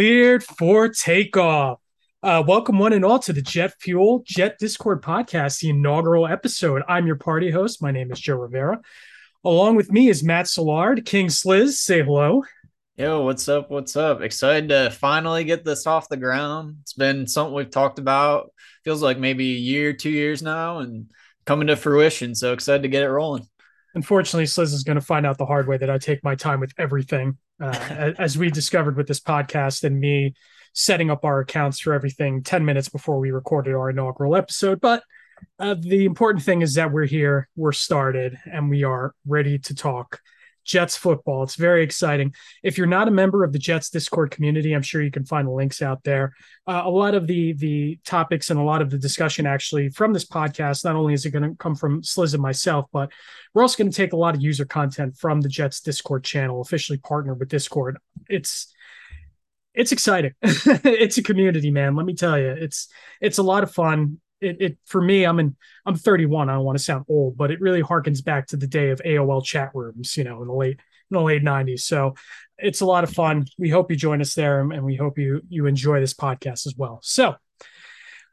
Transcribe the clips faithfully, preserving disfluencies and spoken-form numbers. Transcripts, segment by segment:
cleared for takeoff. Uh, welcome one and all to the Jet Fuel Jet Discord podcast, the inaugural episode. I'm your party host. My name is Joe Rivera. Along with me is Matt Szilard. King Sliz, say hello. Yo, what's up? What's up? Excited to finally get this off the ground. It's been something we've talked about. Feels like maybe a year, two years now, and coming to fruition. So excited to get it rolling. Unfortunately, Sliz is going to find out the hard way that I take my time with everything, uh, as we discovered with this podcast and me setting up our accounts for everything ten minutes before we recorded our inaugural episode. But uh, the important thing is that we're here, we're started, and we are ready to talk Jets football. It's very exciting. If you're not a member of the Jets Discord community, I'm sure you can find the links out there. Uh, a lot of the the topics and a lot of the discussion actually from this podcast, not only is it going to come from Sliz and myself, but we're also going to take a lot of user content from the Jets Discord channel, officially partnered with Discord. It's It's exciting. It's a community, man. Let me tell you, it's it's a lot of fun. It, it for me, I'm in, I'm thirty-one. I don't want to sound old, but it really harkens back to the day of A O L chat rooms, you know, in the late in the late nineties. So it's a lot of fun. We hope you join us there, and we hope you you enjoy this podcast as well. So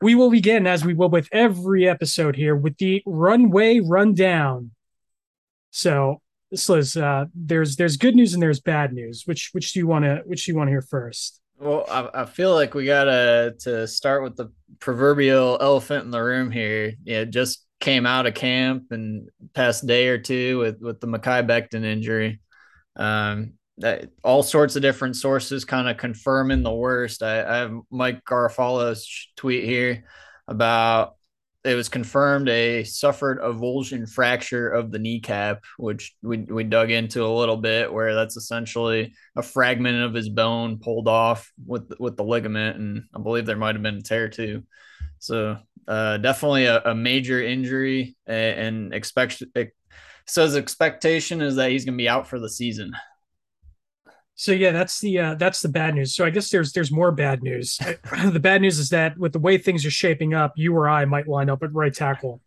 we will begin, as we will with every episode here, with the runway rundown. So. This was, uh, there's there's good news and there's bad news. Which which do you want to which do you want to hear first? Well, I, I feel like we gotta to start with the proverbial elephant in the room here. Yeah, just came out of camp and past day or two with with the Mekhi Becton injury. Um, that, all sorts of different sources kind of confirming the worst. I, I have Mike Garofalo's tweet here about. It was confirmed a suffered avulsion fracture of the kneecap, which we we dug into a little bit, where that's essentially a fragment of his bone pulled off with with the ligament, and I believe there might have been a tear too. So uh, definitely a, a major injury, and, and expect it says expectation is that he's going to be out for the season. So yeah, that's the uh, that's the bad news. So I guess there's there's more bad news. The bad news is that with the way things are shaping up, you or I might line up at right tackle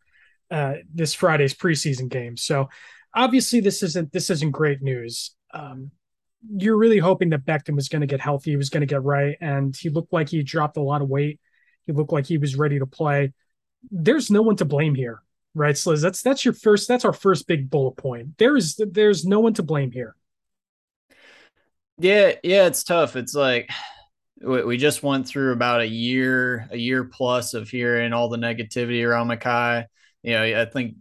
uh, this Friday's preseason game. So obviously this isn't this isn't great news. Um, you're really hoping that Becton was going to get healthy, he was going to get right, and he looked like he dropped a lot of weight. He looked like he was ready to play. There's no one to blame here, right, Sliz? That's that's your first. That's our first big bullet point. There is there's no one to blame here. Yeah, yeah, it's tough. It's like we just went through about a year, a year plus of hearing all the negativity around Mekhi. You know, I think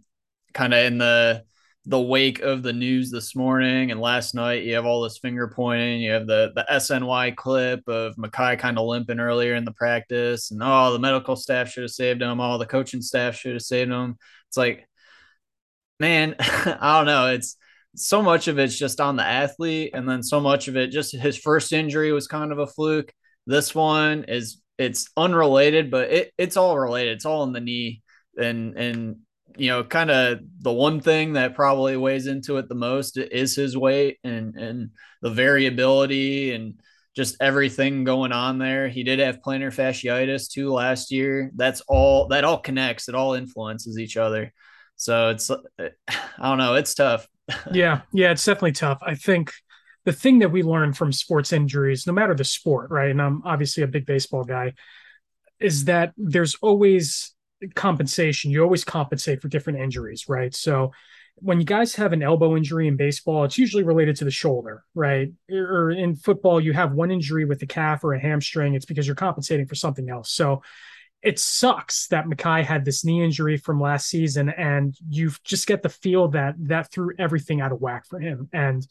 kind of in the the wake of the news this morning and last night, you have all this finger pointing. You have the the S N Y clip of Mekhi kind of limping earlier in the practice, and oh, the medical staff should have saved him. Oh, the coaching staff should have saved him. It's like, man, I don't know. It's so much of it's just on the athlete, and then so much of it just his first injury was kind of a fluke. This one is it's unrelated, but it it's all related. It's all in the knee, and and you know, kind of the one thing that probably weighs into it the most is his weight and and the variability and just everything going on there. He did have plantar fasciitis too last year. That's all that all connects. It all influences each other. So it's I don't know. It's tough. yeah, yeah, it's definitely tough. I think the thing that we learn from sports injuries, no matter the sport, right, and I'm obviously a big baseball guy, is that there's always compensation. You always compensate for different injuries, right? So when you guys have an elbow injury in baseball, it's usually related to the shoulder, right? Or in football, you have one injury with a calf or a hamstring. It's because you're compensating for something else. So it sucks that Mekhi had this knee injury from last season, and you just get the feel that that threw everything out of whack for him. And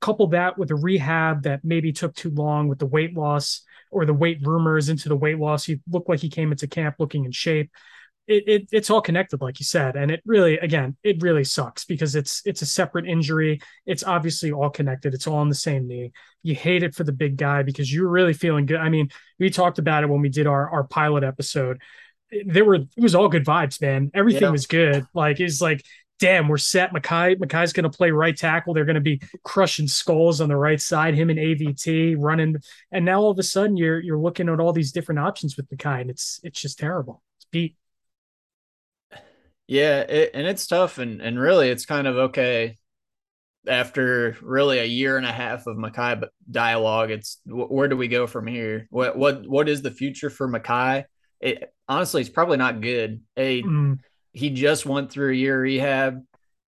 couple that with a rehab that maybe took too long with the weight loss or the weight rumors into the weight loss. He looked like he came into camp looking in shape. It, it it's all connected, like you said. And it really, again, it really sucks because it's, it's a separate injury. It's obviously all connected. It's all on the same knee. You hate it for the big guy because you're really feeling good. I mean, we talked about it when we did our, our pilot episode. There were, it was all good vibes, man. Everything yeah. was good. Like, it's like, damn, we're set. Mekhi, Mekhi's going to play right tackle. They're going to be crushing skulls on the right side, him and A V T running. And now all of a sudden you're, you're looking at all these different options with Mekhi, and it's, it's just terrible. It's beat. Yeah, it, and it's tough, and, and really it's kind of, okay, after really a year and a half of Mekhi dialogue, it's where do we go from here? What what what is the future for Mekhi? It, honestly, it's probably not good. A, mm. He just went through a year of rehab.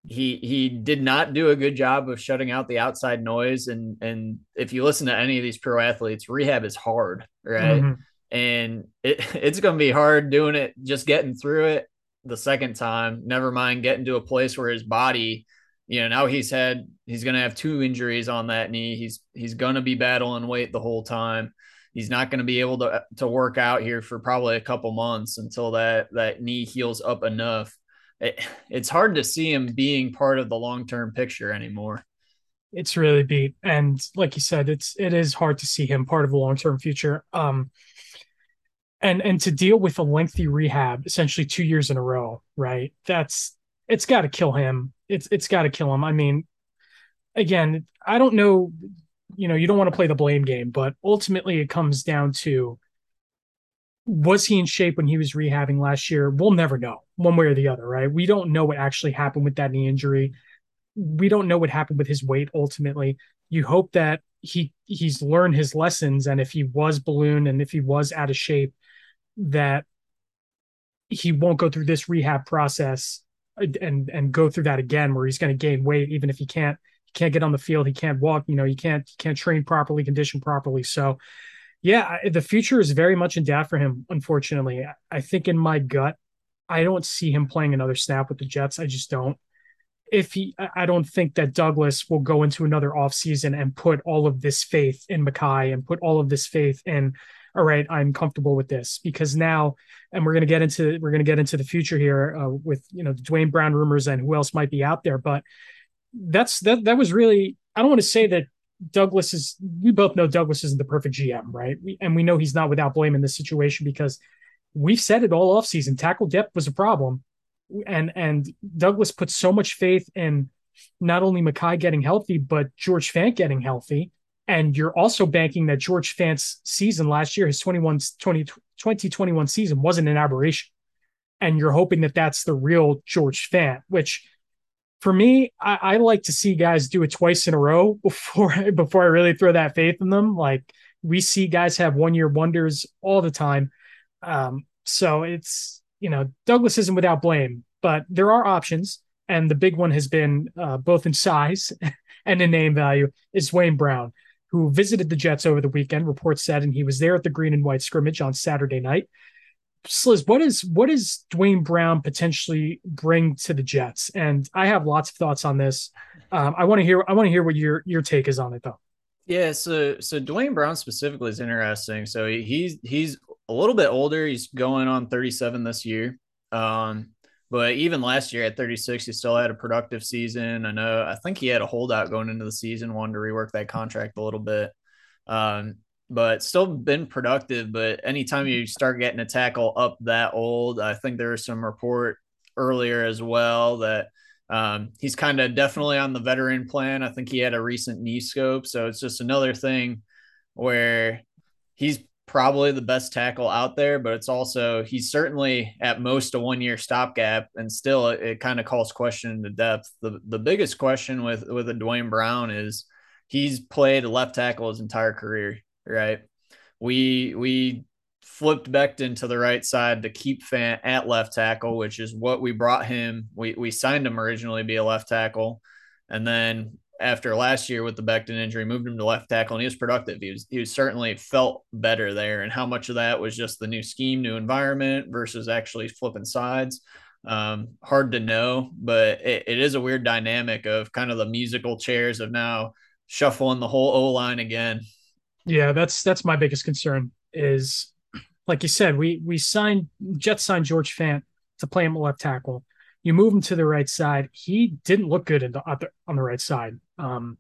He he did not do a good job of shutting out the outside noise. And and if you listen to any of these pro athletes, rehab is hard, right? Mm-hmm. And it, it's going to be hard doing it, just getting through it the second time, never mind getting to a place where his body, you know, now he's had, he's going to have two injuries on that knee. He's, he's going to be battling weight the whole time. He's not going to be able to, to work out here for probably a couple months until that, that knee heals up enough. It, it's hard to see him being part of the long-term picture anymore. It's really beat. And like you said, it's, it is hard to see him part of the long-term future. Um, And and to deal with a lengthy rehab, essentially two years in a row, right? That's it's got to kill him. It's it's got to kill him. I mean, again, I don't know. You know, you don't want to play the blame game, but ultimately it comes down to: was he in shape when he was rehabbing last year? We'll never know, one way or the other, right? We don't know what actually happened with that knee injury. We don't know what happened with his weight. Ultimately, you hope that he he's learned his lessons, and if he was ballooned and if he was out of shape, that he won't go through this rehab process and and go through that again, where he's going to gain weight, even if he can't he can't get on the field, he can't walk, you know, he can't he can't train properly, condition properly. So, yeah, the future is very much in doubt for him. Unfortunately, I think in my gut, I don't see him playing another snap with the Jets. I just don't. If he, I don't think that Douglas will go into another offseason and put all of this faith in Mekhi and put all of this faith in, all right, I'm comfortable with this, because now, and we're going to get into, we're going to get into the future here uh, with, you know, the Duane Brown rumors and who else might be out there, but that's, that, that was really, I don't want to say that Douglas is, we both know Douglas isn't the perfect G M, right? We, and we know he's not without blame in this situation, because we've said it all offseason, tackle depth was a problem. And, and Douglas put so much faith in not only Mekhi getting healthy, but George Fant getting healthy. And you're also banking that George Fant's season last year, his twenty-one, twenty, twenty twenty-one season, wasn't an aberration. And you're hoping that that's the real George Fant, which for me, I, I like to see guys do it twice in a row before, before I really throw that faith in them. Like, we see guys have one-year wonders all the time. Um, so it's, you know, Douglas isn't without blame, but there are options. And the big one has been uh, both in size and in name value is Duane Brown, who visited the Jets over the weekend, reports said, and he was there at the green and white scrimmage on Saturday night. Sliz, what is, what is Duane Brown potentially bring to the Jets? And I have lots of thoughts on this. Um, I want to hear, I want to hear what your, your take is on it though. Yeah. So, so Duane Brown specifically is interesting. So he, he's, he's a little bit older. He's going on thirty-seven this year. Um, But even last year at thirty-six, he still had a productive season. I know, I think he had a holdout going into the season, wanted to rework that contract a little bit. Um, but still been productive. But anytime you start getting a tackle up that old, I think there was some report earlier as well that um, he's kind of definitely on the veteran plan. I think he had a recent knee scope. So it's just another thing where he's probably the best tackle out there, but it's also, he's certainly at most a one-year stopgap, and still it, it kind of calls question into depth. The the biggest question with, with a Duane Brown is he's played left tackle his entire career, right? We, we flipped Becton to the right side to keep Fant at left tackle, which is what we brought him. We, we signed him originally to be a left tackle. And then after last year with the Becton injury, moved him to left tackle, and he was productive. He was, he was certainly felt better there. And how much of that was just the new scheme, new environment versus actually flipping sides? Um, hard to know, but it, it is a weird dynamic of kind of the musical chairs of now shuffling the whole O-line again. Yeah, that's, that's my biggest concern is, like you said, we, we signed, Jets signed George Fant to play him at left tackle. You move him to the right side. He didn't look good in the, on the right side. Um,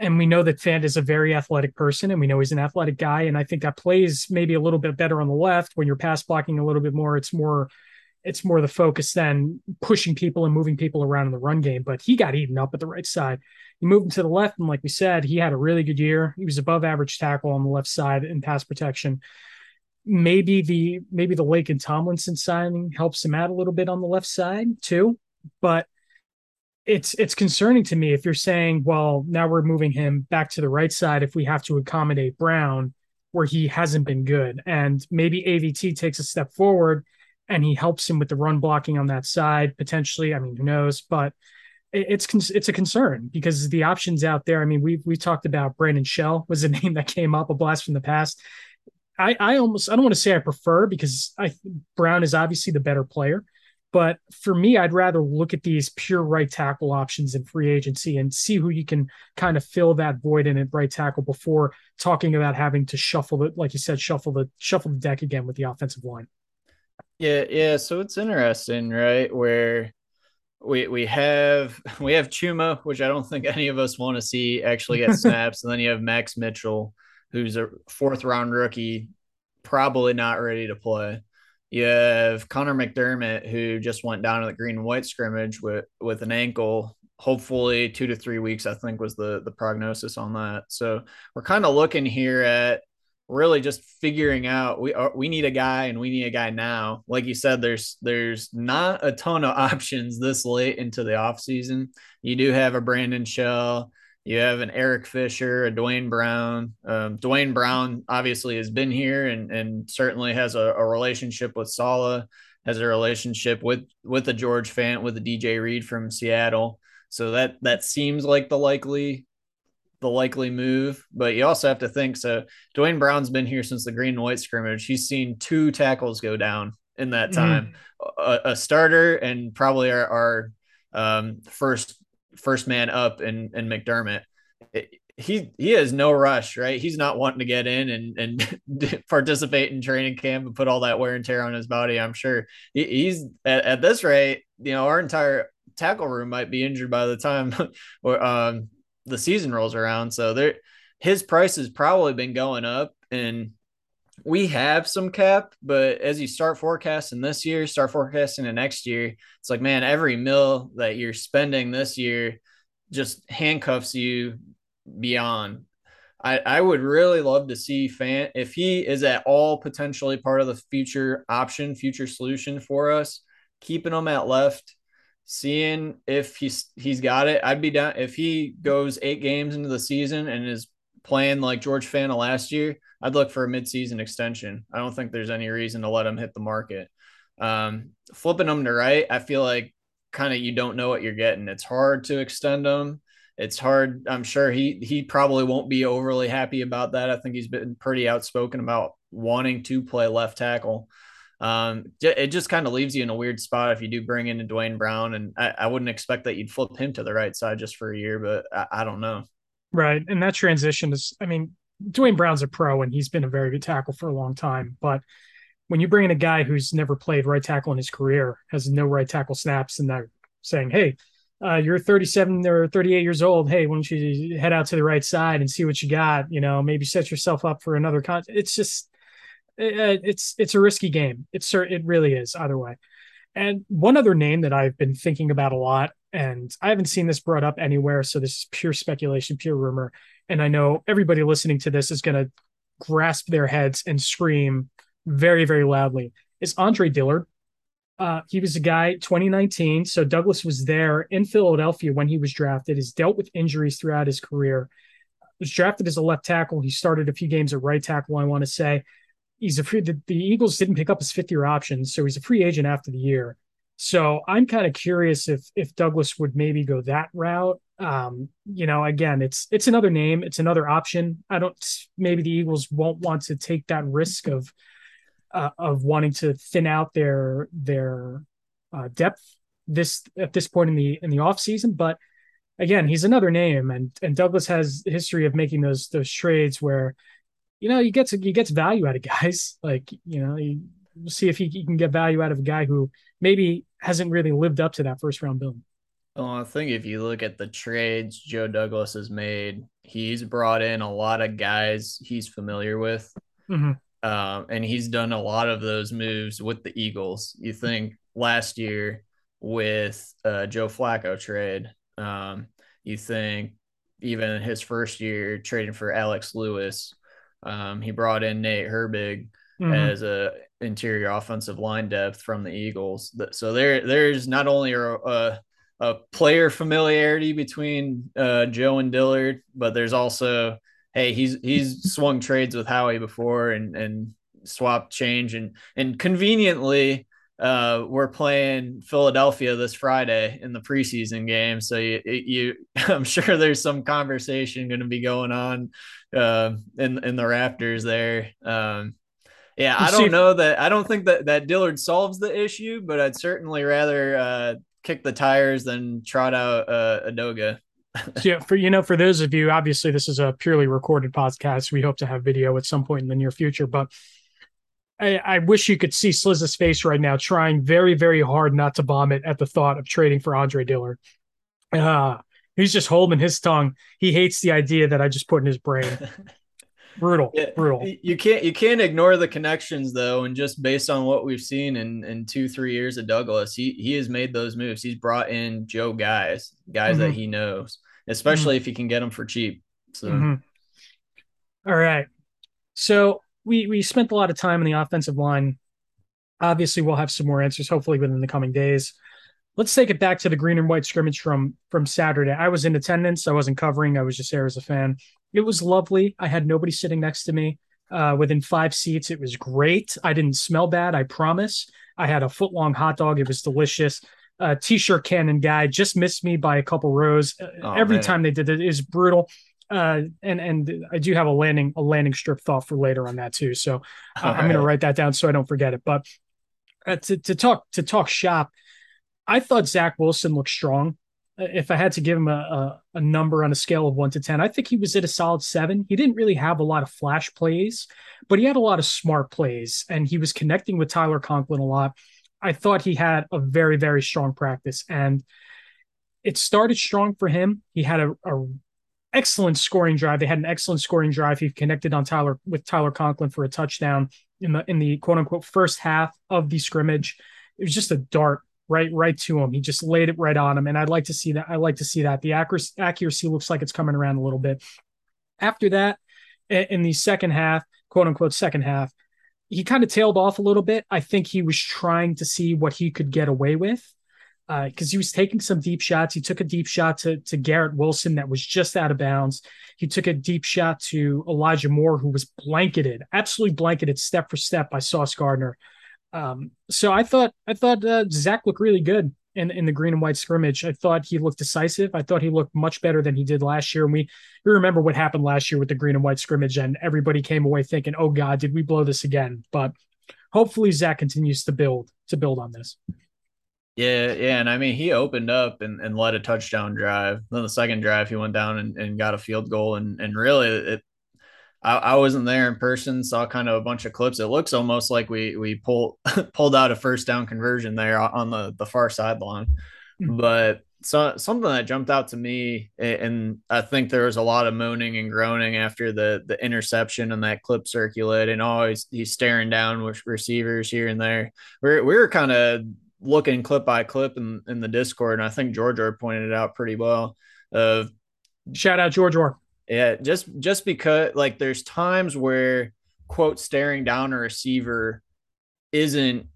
and we know that Fant is a very athletic person, and we know he's an athletic guy. And I think that plays maybe a little bit better on the left when you're pass blocking a little bit more. It's more, it's more the focus than pushing people and moving people around in the run game. But he got eaten up at the right side. You move him to the left, and like we said, he had a really good year. He was above average tackle on the left side in pass protection. Maybe the maybe the Laken Tomlinson signing helps him out a little bit on the left side too, but it's it's concerning to me if you're saying, well, now we're moving him back to the right side if we have to accommodate Brown, where he hasn't been good. And maybe A V T takes a step forward and he helps him with the run blocking on that side, potentially. I mean, who knows? But it's it's a concern because the options out there. I mean, we we talked about Brandon Shell was a name that came up, a blast from the past. I, I almost, I don't want to say I prefer because I Brown is obviously the better player. But for me, I'd rather look at these pure right tackle options in free agency and see who you can kind of fill that void in at right tackle before talking about having to shuffle it, like you said, shuffle the shuffle the deck again with the offensive line. Yeah, yeah. So it's interesting, right? Where we we have we have Chuma, which I don't think any of us want to see actually get snaps, and then you have Max Mitchell, who's a fourth round rookie, probably not ready to play. You have Connor McDermott, who just went down to the green and white scrimmage with, with an ankle, hopefully two to three weeks, I think was the, the prognosis on that. So we're kind of looking here at really just figuring out we are, we need a guy and we need a guy now. Like you said, there's, there's not a ton of options this late into the offseason. You do have a Brandon Shell. You have an Eric Fisher, a Duane Brown. Um, Duane Brown obviously has been here and, and certainly has a, a relationship with Saleh, has a relationship with with the George Fant, with the D J Reed from Seattle. So that that seems like the likely the likely move. But you also have to think, so Duane Brown's been here since the green and white scrimmage. He's seen two tackles go down in that time, mm-hmm. a, a starter and probably our, our um, first first man up and and McDermott. It, he he has no rush, right? He's not wanting to get in and and participate in training camp and put all that wear and tear on his body. I'm sure he, he's at, at this rate, you know, our entire tackle room might be injured by the time or um the season rolls around. So there, his price has probably been going up, and we have some cap, but as you start forecasting this year, start forecasting the next year, it's like, man, every mil that you're spending this year just handcuffs you beyond. I, I would really love to see Fant, if he is at all potentially part of the future option, future solution for us, keeping him at left, seeing if he's he's got it. I'd be down if he goes eight games into the season and is playing like George Fant last year. I'd look for a midseason extension. I don't think there's any reason to let him hit the market. Um, flipping them to right, I feel like kind of you don't know what you're getting. It's hard to extend them. It's hard. I'm sure he he probably won't be overly happy about that. I think he's been pretty outspoken about wanting to play left tackle. Um, it just kind of leaves you in a weird spot if you do bring in a Duane Brown, and I, I wouldn't expect that you'd flip him to the right side just for a year, but I, I don't know. Right, and that transition is, I mean, Duane Brown's a pro and he's been a very good tackle for a long time. But when you bring in a guy who's never played right tackle in his career, has no right tackle snaps, and they're saying, hey, uh, you're thirty-seven or thirty-eight years old. Hey, why don't you head out to the right side and see what you got? You know, maybe set yourself up for another con. It's just, it, it's it's a risky game. It's It really is either way. And one other name that I've been thinking about a lot, and I haven't seen this brought up anywhere, so this is pure speculation, pure rumor. And I know everybody listening to this is going to grasp their heads and scream very, very loudly. It's Andre Dillard. Uh, he was a guy twenty nineteen. So Douglas was there in Philadelphia when he was drafted. He's dealt with injuries throughout his career. He was drafted as a left tackle. He started a few games at right tackle, I want to say. He's a free, the, the Eagles didn't pick up his fifth year option, so he's a free agent after the year. So I'm kind of curious if if Douglas would maybe go that route. Um, you know, again, it's it's another name, it's another option. I don't maybe the Eagles won't want to take that risk of uh, of wanting to thin out their their uh, depth this at this point in the in the offseason. But again, he's another name, and and Douglas has a history of making those those trades where, you know, you get to, you get value out of guys. Like, you know, you see if he, he can get value out of a guy who maybe hasn't really lived up to that first round build. Well, I think if you look at the trades Joe Douglas has made, he's brought in a lot of guys he's familiar with. Mm-hmm. Um, and he's done a lot of those moves with the Eagles. You think last year with uh, Joe Flacco trade, um, you think even his first year trading for Alex Lewis, um, he brought in Nate Herbig, mm-hmm. as a interior offensive line depth from the Eagles. So there, there's not only a, a a player familiarity between uh, Joe and Dillard, but there's also, hey, he's he's swung trades with Howie before and and swapped change, and and conveniently uh, we're playing Philadelphia this Friday in the preseason game, so you, you I'm sure there's some conversation going to be going on uh, in in the Raptors there. Um, yeah, I don't know that I don't think that that Dillard solves the issue, but I'd certainly rather uh, kick the tires than trot out uh, Udoka. So, yeah, for you know, for those of you, obviously this is a purely recorded podcast. We hope to have video at some point in the near future, but I, I wish you could see Sliz's face right now, trying very, very hard not to vomit at the thought of trading for Andre Dillard. Uh, he's just holding his tongue. He hates the idea that I just put in his brain. Brutal, yeah, brutal. You can't you can't ignore the connections though, and just based on what we've seen in, in two, three years of Douglas, he he has made those moves. He's brought in Joe guys, guys mm-hmm. that he knows, especially mm-hmm. if he can get them for cheap. So, mm-hmm. All right. So we we spent a lot of time on the offensive line. Obviously, we'll have some more answers, hopefully within the coming days. Let's take it back to the green and white scrimmage from, from Saturday. I was in attendance. I wasn't covering. I was just there as a fan. It was lovely. I had nobody sitting next to me uh, within five seats. It was great. I didn't smell bad. I promise. I had a foot long hot dog. It was delicious. Uh, t-shirt cannon guy just missed me by a couple rows. Oh, Every man. time they did it, it was brutal. Uh, and, and I do have a landing, a landing strip thought for later on that too. So uh, I'm going to write that down so I don't forget it, but uh, to, to talk, to talk shop, I thought Zach Wilson looked strong. If I had to give him a, a, a number on a scale of one to ten, I think he was at a solid seven. He didn't really have a lot of flash plays, but he had a lot of smart plays, and he was connecting with Tyler Conklin a lot. I thought he had a very, very strong practice, and it started strong for him. He had a, a excellent scoring drive. They had an excellent scoring drive. He connected on Tyler with Tyler Conklin for a touchdown in the in the quote unquote first half of the scrimmage. It was just a dart. Right, right to him. He just laid it right on him. And I'd like to see that. I like to see that. The accuracy, accuracy looks like it's coming around a little bit. After that, in the second half, quote unquote, second half, he kind of tailed off a little bit. I think he was trying to see what he could get away with because uh, he was taking some deep shots. He took a deep shot to, to Garrett Wilson that was just out of bounds. He took a deep shot to Elijah Moore, who was blanketed, absolutely blanketed step for step by Sauce Gardner. Um, so I thought, I thought, uh, Zach looked really good in, in the green and white scrimmage. I thought he looked decisive. I thought he looked much better than he did last year. And we, we remember what happened last year with the green and white scrimmage, and everybody came away thinking, oh God, did we blow this again? But hopefully Zach continues to build, to build on this. Yeah. Yeah. And I mean, he opened up and, and led a touchdown drive. Then the second drive, he went down and, and got a field goal. And, and really it, I, I wasn't there in person, saw kind of a bunch of clips. It looks almost like we we pull, pulled out a first down conversion there on the, the far sideline. Mm-hmm. But so, something that jumped out to me, and I think there was a lot of moaning and groaning after the the interception and that clip circulated, and always oh, he's staring down with receivers here and there. We're, we were kind of looking clip by clip in, in the Discord, and I think George Orr pointed it out pretty well. Uh, Shout out George Orr. Yeah, just just because like there's times where quote staring down a receiver isn't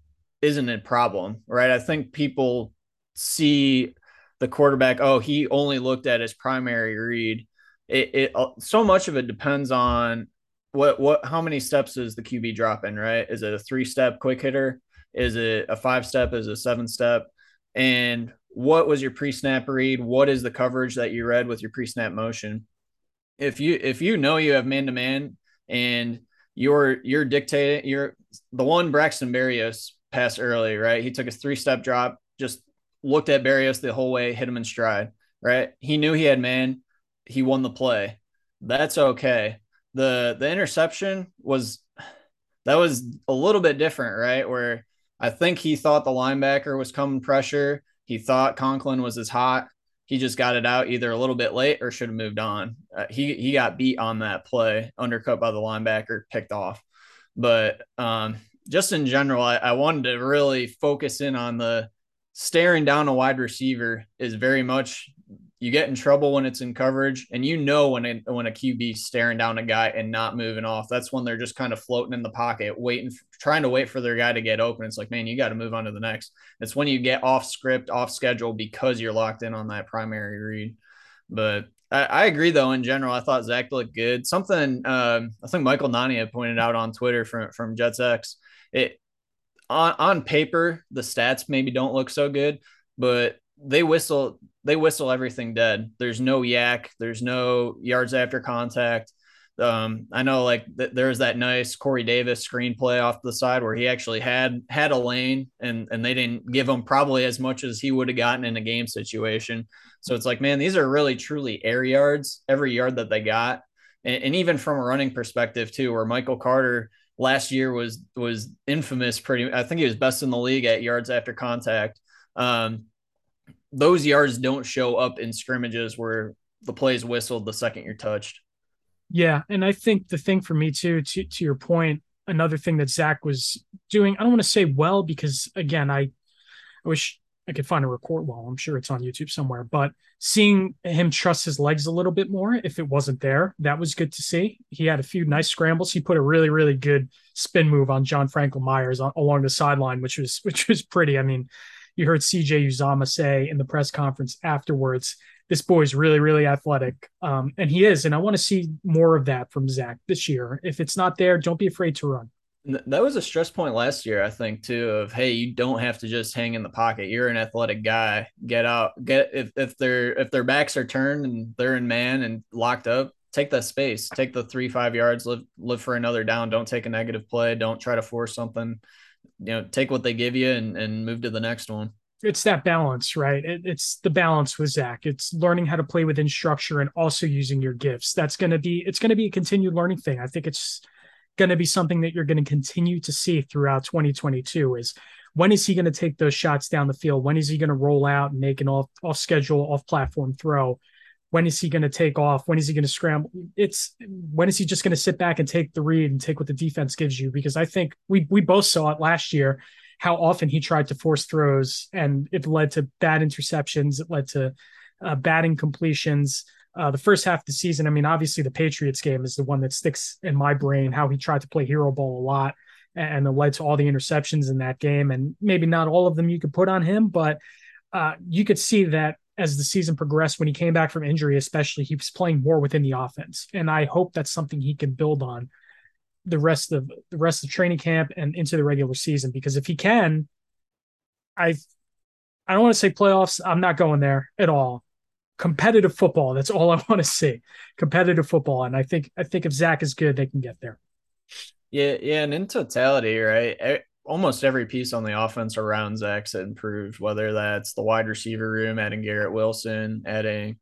isn't a problem, right? I think people see the quarterback, oh, he only looked at his primary read. It, it so much of it depends on what what how many steps is the Q B dropping, right? Is it a three step quick hitter? Is it a five step? Is it a seven step? And what was your pre-snap read? What is the coverage that you read with your pre-snap motion? If you if you know you have man to man and you're you're dictating, you're the one Braxton Berrios passed early, right? He took his three step drop, just looked at Berrios the whole way, hit him in stride, right? He knew he had man, he won the play. That's okay. The the interception was that was a little bit different, right? Where I think he thought the linebacker was coming pressure, he thought Conklin was as hot. He just got it out either a little bit late or should have moved on. Uh, he he got beat on that play, undercut by the linebacker, picked off. But um, just in general, I, I wanted to really focus in on the staring down a wide receiver is very much You get in trouble when it's in coverage, and you know when a, when a Q B's staring down a guy and not moving off. That's when they're just kind of floating in the pocket, waiting, trying to wait for their guy to get open. It's like, man, you got to move on to the next. It's when you get off script, off schedule, because you're locked in on that primary read. But I, I agree, though, in general. I thought Zach looked good. Something um, I think Michael Nani had pointed out on Twitter from, from JetsX. It, on, on paper, the stats maybe don't look so good, but they whistle – They whistle everything dead. There's no yak. There's no yards after contact. Um, I know, like, th- there was that nice Corey Davis screenplay off the side where he actually had had a lane, and and they didn't give him probably as much as he would have gotten in a game situation. So it's like, man, these are really truly air yards, every yard that they got. And, and even from a running perspective, too, where Michael Carter last year was was infamous pretty – I think he was best in the league at yards after contact. Um Those yards don't show up in scrimmages where the play's whistled the second you're touched. Yeah, and I think the thing for me too, to, to your point, another thing that Zach was doing, I don't want to say well, because again, I, I wish I could find a record. Well, I'm sure it's on YouTube somewhere, but seeing him trust his legs a little bit more, if it wasn't there, that was good to see. He had a few nice scrambles. He put a really, really good spin move on John Franklin Myers on, along the sideline, which was which was pretty. I mean, you heard C J. Uzomah say in the press conference afterwards, this boy is really, really athletic. Um, and he is. And I want to see more of that from Zach this year. If it's not there, don't be afraid to run. That was a stress point last year, I think, too, of, hey, you don't have to just hang in the pocket. You're an athletic guy. Get out. Get if, if their if their backs are turned and they're in man and locked up, take that space. Take the three, five yards. Live, live for another down. Don't take a negative play. Don't try to force something. You know, take what they give you and, and move to the next one. It's that balance, right? It, it's the balance with Zach. It's learning how to play within structure and also using your gifts. That's going to be, it's going to be a continued learning thing. I think it's going to be something that you're going to continue to see throughout twenty twenty-two is when is he going to take those shots down the field? When is he going to roll out and make an off, off schedule, off platform throw? When is he going to take off? When is he going to scramble? It's when is he just going to sit back and take the read and take what the defense gives you? Because I think we we both saw it last year, how often he tried to force throws, and it led to bad interceptions. It led to uh, bad incompletions. Uh, the first half of the season, I mean, obviously the Patriots game is the one that sticks in my brain, how he tried to play hero ball a lot, and it led to all the interceptions in that game. And maybe not all of them you could put on him, but uh, you could see that as the season progressed, when he came back from injury, especially, he was playing more within the offense. And I hope that's something he can build on the rest of the rest of training camp and into the regular season, because if he can, I, I don't want to say playoffs. I'm not going there at all. Competitive football. That's all I want to see. Competitive football. And I think, I think if Zach is good, they can get there. Yeah. Yeah. And in totality, right. I- Almost every piece on the offense around Zach's improved, whether that's the wide receiver room, adding Garrett Wilson, adding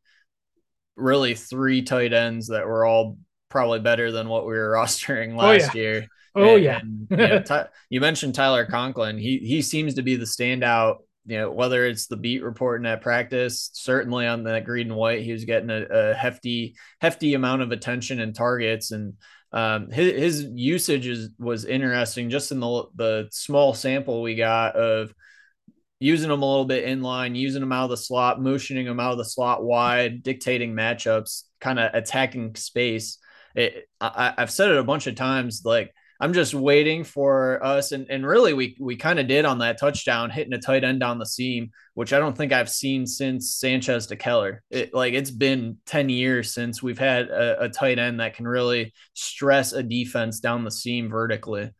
really three tight ends that were all probably better than what we were rostering last oh, yeah. year. Oh, and, yeah. and, you, know, Ty- you mentioned Tyler Conklin. He he seems to be the standout, you know, whether it's the beat reporting at practice, certainly on that green and white, he was getting a, a hefty, hefty amount of attention and targets. And Um, his, his usage is, was interesting just in the the small sample we got of using him a little bit in line, using him out of the slot, motioning him out of the slot wide, dictating matchups, kind of attacking space. It, I, I've said it a bunch of times, like, I'm just waiting for us. And, and really we, we kind of did on that touchdown, hitting a tight end down the seam, which I don't think I've seen since Sanchez to Keller. It, like it's been ten years since we've had a, a tight end that can really stress a defense down the seam vertically.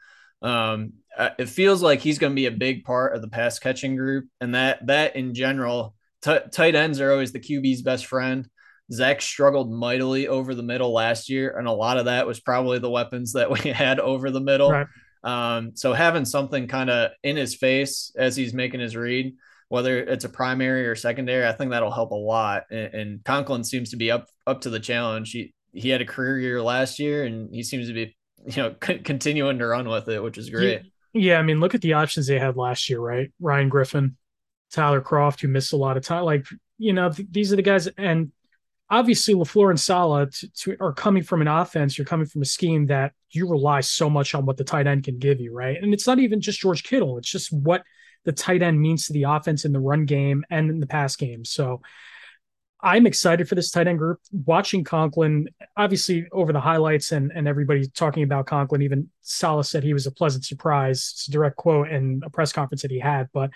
Um, it feels like he's going to be a big part of the pass catching group. And that, that in general, t- tight ends are always the Q B's best friend. Zach struggled mightily over the middle last year, and a lot of that was probably the weapons that we had over the middle. Right. Um, so having something kind of in his face as he's making his read, whether it's a primary or secondary, I think that'll help a lot. And, and Conklin seems to be up up to the challenge. He he had a career year last year, and he seems to be you know c- continuing to run with it, which is great. Yeah, I mean, look at the options they had last year, right? Ryan Griffin, Tyler Croft, who missed a lot of time. Like, you know, th- these are the guys, and obviously, LaFleur and Saleh to, to, are coming from an offense. You're coming from a scheme that you rely so much on what the tight end can give you, right? And it's not even just George Kittle. It's just what the tight end means to the offense in the run game and in the pass game. So I'm excited for this tight end group. Watching Conklin, obviously over the highlights and, and everybody talking about Conklin, even Saleh said he was a pleasant surprise. It's a direct quote in a press conference that he had. But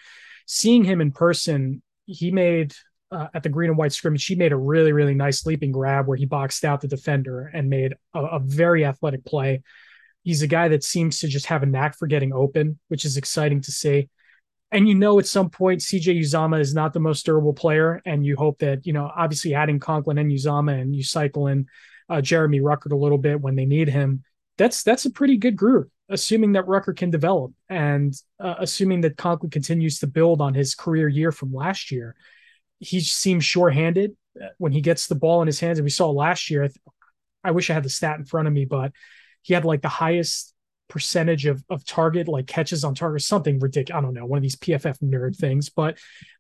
seeing him in person, he made uh, at the green and white scrimmage, he made a really, really nice leaping grab where he boxed out the defender and made a, a very athletic play. He's a guy that seems to just have a knack for getting open, which is exciting to see. And you know, at some point, C J. Uzomah is not the most durable player, and you hope that, you know, obviously adding Conklin and Uzomah, and you cycle in uh, Jeremy Ruckert a little bit when they need him. That's that's a pretty good group, assuming that Ruckert can develop and uh, assuming that Conklin continues to build on his career year from last year. He seems sure-handed when he gets the ball in his hands, and we saw last year. I, th- I wish I had the stat in front of me, but he had like the highest percentage of of target, like catches on target, something ridiculous. I don't know, one of these P F F nerd things, but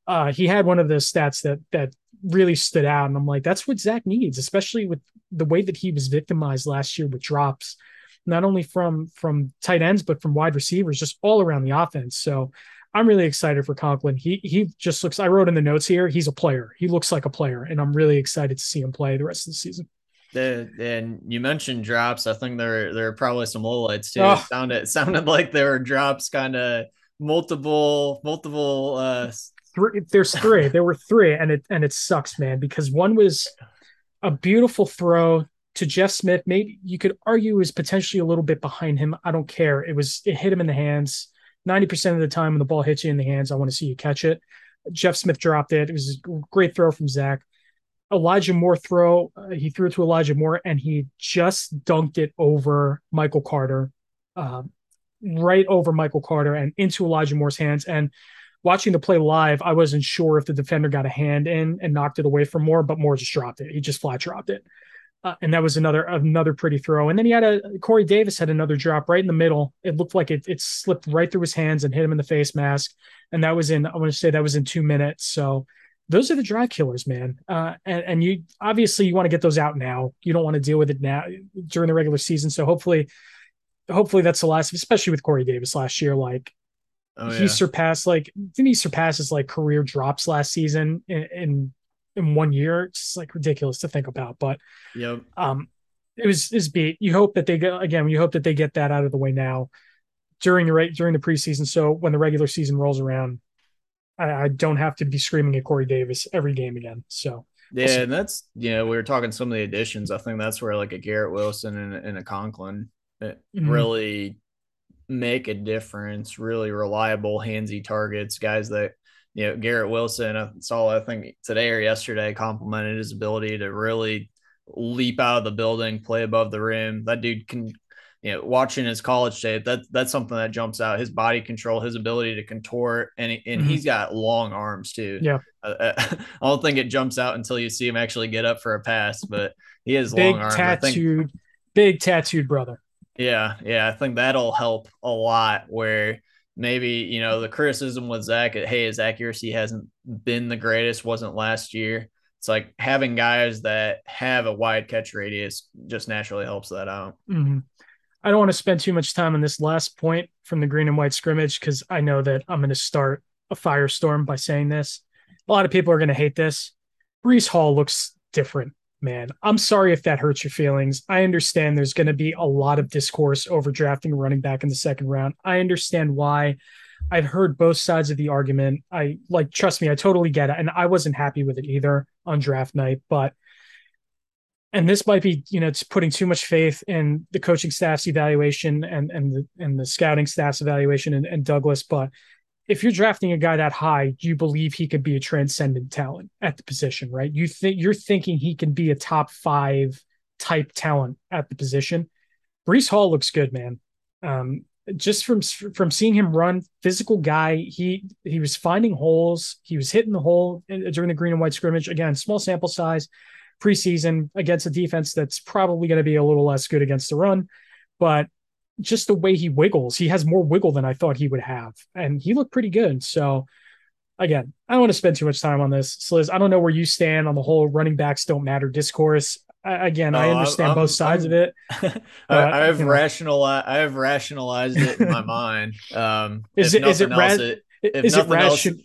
uh, he had one of those stats that that really stood out. And I'm like, that's what Zach needs, especially with the way that he was victimized last year with drops, not only from from tight ends, but from wide receivers, just all around the offense. So I'm really excited for Conklin. He he just looks, I wrote in the notes here, he's a player. He looks like a player, and I'm really excited to see him play the rest of the season. The, and you mentioned drops. I think there there are probably some lowlights too. Oh. It sounded it sounded like there were drops, kind of multiple multiple. Uh... Three, there's three. There were three, and it and it sucks, man. Because one was a beautiful throw to Jeff Smith. Maybe you could argue is potentially a little bit behind him. I don't care. It was it hit him in the hands. ninety percent of the time when the ball hits you in the hands, I want to see you catch it. Jeff Smith dropped it. It was a great throw from Zach. Elijah Moore throw, uh, he threw it to Elijah Moore, and he just dunked it over Michael Carter, um, right over Michael Carter and into Elijah Moore's hands. And watching the play live, I wasn't sure if the defender got a hand in and knocked it away from Moore, but Moore just dropped it. He just flat dropped it. Uh, and that was another another pretty throw. And then he had a Corey Davis had another drop right in the middle. It looked like it it slipped right through his hands and hit him in the face mask. And that was in, I want to say that was in two minutes. So those are the drive killers, man. Uh, and, and you obviously you want to get those out now. You don't want to deal with it now during the regular season. So hopefully, hopefully that's the last, especially with Corey Davis last year. Like oh, yeah. he surpassed, like didn't he surpass his like career drops last season in, in in one year? It's like ridiculous to think about, but yep. um, it was, it was beat. You hope that they get, again, you hope that they get that out of the way now during the during the preseason. So when the regular season rolls around, I, I don't have to be screaming at Corey Davis every game again. So yeah. Also, and that's, you know, we were talking some of the additions. I think that's where like a Garrett Wilson and, and a Conklin mm-hmm. really make a difference, really reliable handsy targets, guys that, you know, Garrett Wilson, I saw, I think today or yesterday, complimented his ability to really leap out of the building, play above the rim. That dude can, you know, watching his college tape, that that's something that jumps out. His body control, his ability to contort, and and mm-hmm. he's got long arms too. Yeah, uh, I don't think it jumps out until you see him actually get up for a pass, but he has big long arms. Tattooed, I think, big tattooed brother. Yeah, yeah, I think that'll help a lot where – maybe, you know, the criticism with Zach, hey, his accuracy hasn't been the greatest, wasn't last year. It's like having guys that have a wide catch radius just naturally helps that out. Mm-hmm. I don't want to spend too much time on this last point from the green and white scrimmage because I know that I'm going to start a firestorm by saying this. A lot of people are going to hate this. Breece Hall looks different, man. I'm sorry if that hurts your feelings. I understand there's going to be a lot of discourse over drafting a running back in the second round. I understand why. I've heard both sides of the argument. I like, trust me, I totally get it. And I wasn't happy with it either on draft night, but, and this might be, you know, it's putting too much faith in the coaching staff's evaluation and, and the, and the scouting staff's evaluation and, and Douglas. But if you're drafting a guy that high, you believe he could be a transcendent talent at the position, right? You think you're thinking he can be a top five type talent at the position. Breece Hall looks good, man. Um, just from, from seeing him run, physical guy, he, he was finding holes. He was hitting the hole during the green and white scrimmage. Again, small sample size preseason against a defense that's probably going to be a little less good against the run, but just the way he wiggles, he has more wiggle than I thought he would have. And he looked pretty good. So again, I don't want to spend too much time on this. Sliz, I don't know where you stand on the whole running backs don't matter discourse. I, again, no, I understand I'm, both sides I'm, of it. But, I, I've you know. rationalized, I have rationalized it in my mind. Um, is it, is it, ra- else, it, if is it rational?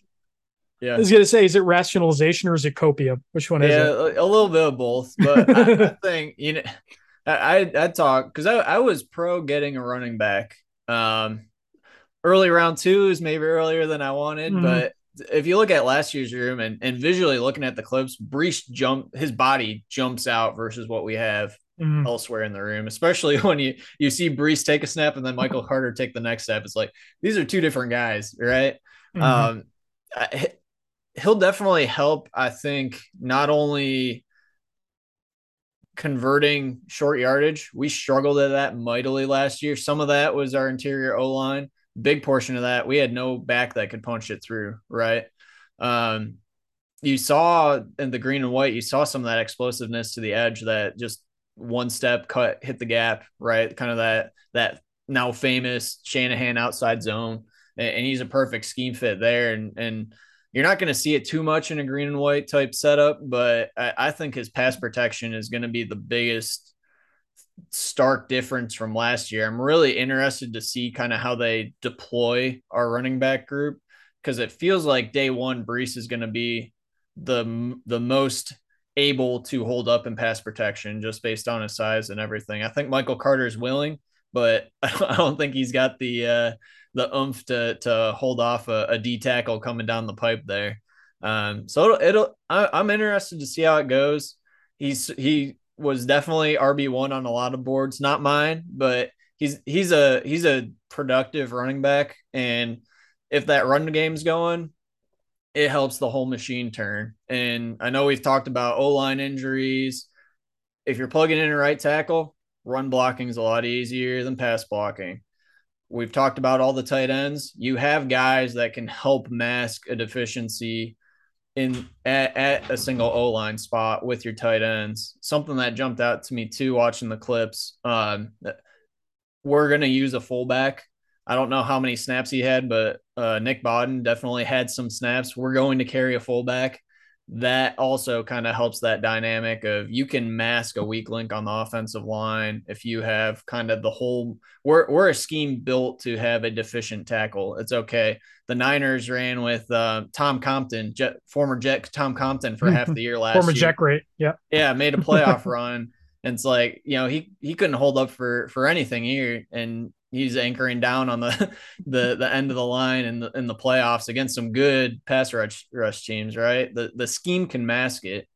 Yeah. I was going to say, is it rationalization or is it copium? Which one is yeah, it? Yeah, a little bit of both. But I, I think, you know, I, I talk because I, I was pro getting a running back. Um, early round two is maybe earlier than I wanted. Mm-hmm. But if you look at last year's room and, and visually looking at the clips, Breece jump, his body jumps out versus what we have mm-hmm. elsewhere in the room, especially when you, you see Breece take a snap and then Michael Carter take the next step. It's like, these are two different guys, right? Mm-hmm. Um, I, he'll definitely help, I think, not only converting short yardage. We struggled at that mightily last year. Some of that was our interior O-line. Big portion of that, we had no back that could punch it through, right? Um, you saw in the green and white, you saw some of that explosiveness to the edge, that just one step cut, hit the gap, right? Kind of that that now famous Shanahan outside zone. And, and he's a perfect scheme fit there. And, and you're not going to see it too much in a green and white type setup, but I, I think his pass protection is going to be the biggest stark difference from last year. I'm really interested to see kind of how they deploy our running back group, because it feels like day one, Breece is going to be the, the most able to hold up in pass protection just based on his size and everything. I think Michael Carter is willing, but I don't think he's got the uh, – the oomph to to hold off a, a D tackle coming down the pipe there. Um, so it'll, it'll I, I'm interested to see how it goes. He's, he was definitely R B one on a lot of boards, not mine, but he's, he's a, he's a productive running back. And if that run game's going, it helps the whole machine turn. And I know we've talked about O-line injuries. If you're plugging in a right tackle, run blocking is a lot easier than pass blocking. We've talked about all the tight ends. You have guys that can help mask a deficiency in at, at a single O-line spot with your tight ends. Something that jumped out to me too, watching the clips. Um, we're going to use a fullback. I don't know how many snaps he had, but uh, Nick Bodden definitely had some snaps. We're going to carry a fullback. That also kind of helps that dynamic of you can mask a weak link on the offensive line if you have kind of the whole we're, – we're a scheme built to have a deficient tackle. It's okay. The Niners ran with uh, Tom Compton, Jet, former Jet Tom Compton for half the year last former year. Former Jet great, yeah. Yeah, made a playoff run. And it's like, you know, he, he couldn't hold up for, for anything here, and he's anchoring down on the the, the end of the line in the, in the playoffs against some good pass rush, rush teams, right? The the scheme can mask it.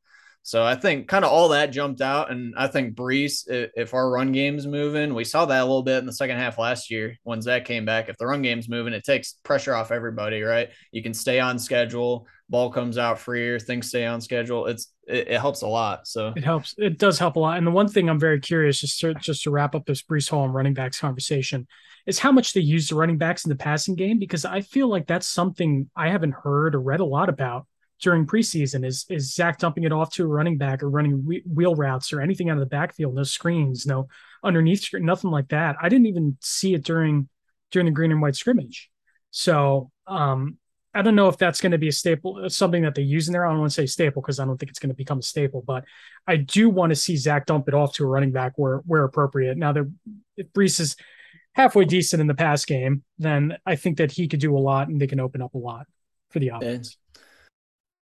So I think kind of all that jumped out, and I think Breece, if our run game's moving, we saw that a little bit in the second half last year when Zach came back. If the run game's moving, it takes pressure off everybody, right? You can stay on schedule. Ball comes out freer. Things stay on schedule. It's it, it helps a lot. So it helps. It does help a lot. And the one thing I'm very curious, just to, just to wrap up this Breece Hall and running backs conversation, is how much they use the running backs in the passing game, because I feel like that's something I haven't heard or read a lot about during preseason. Is is Zach dumping it off to a running back or running re- wheel routes or anything out of the backfield? No screens, no underneath, nothing like that. I didn't even see it during during the green and white scrimmage. So um, I don't know if that's going to be a staple, something that they use in there. I don't want to say staple because I don't think it's going to become a staple, but I do want to see Zach dump it off to a running back where where appropriate. Now that if Breece is halfway decent in the pass game, then I think that he could do a lot and they can open up a lot for the offense. Yeah.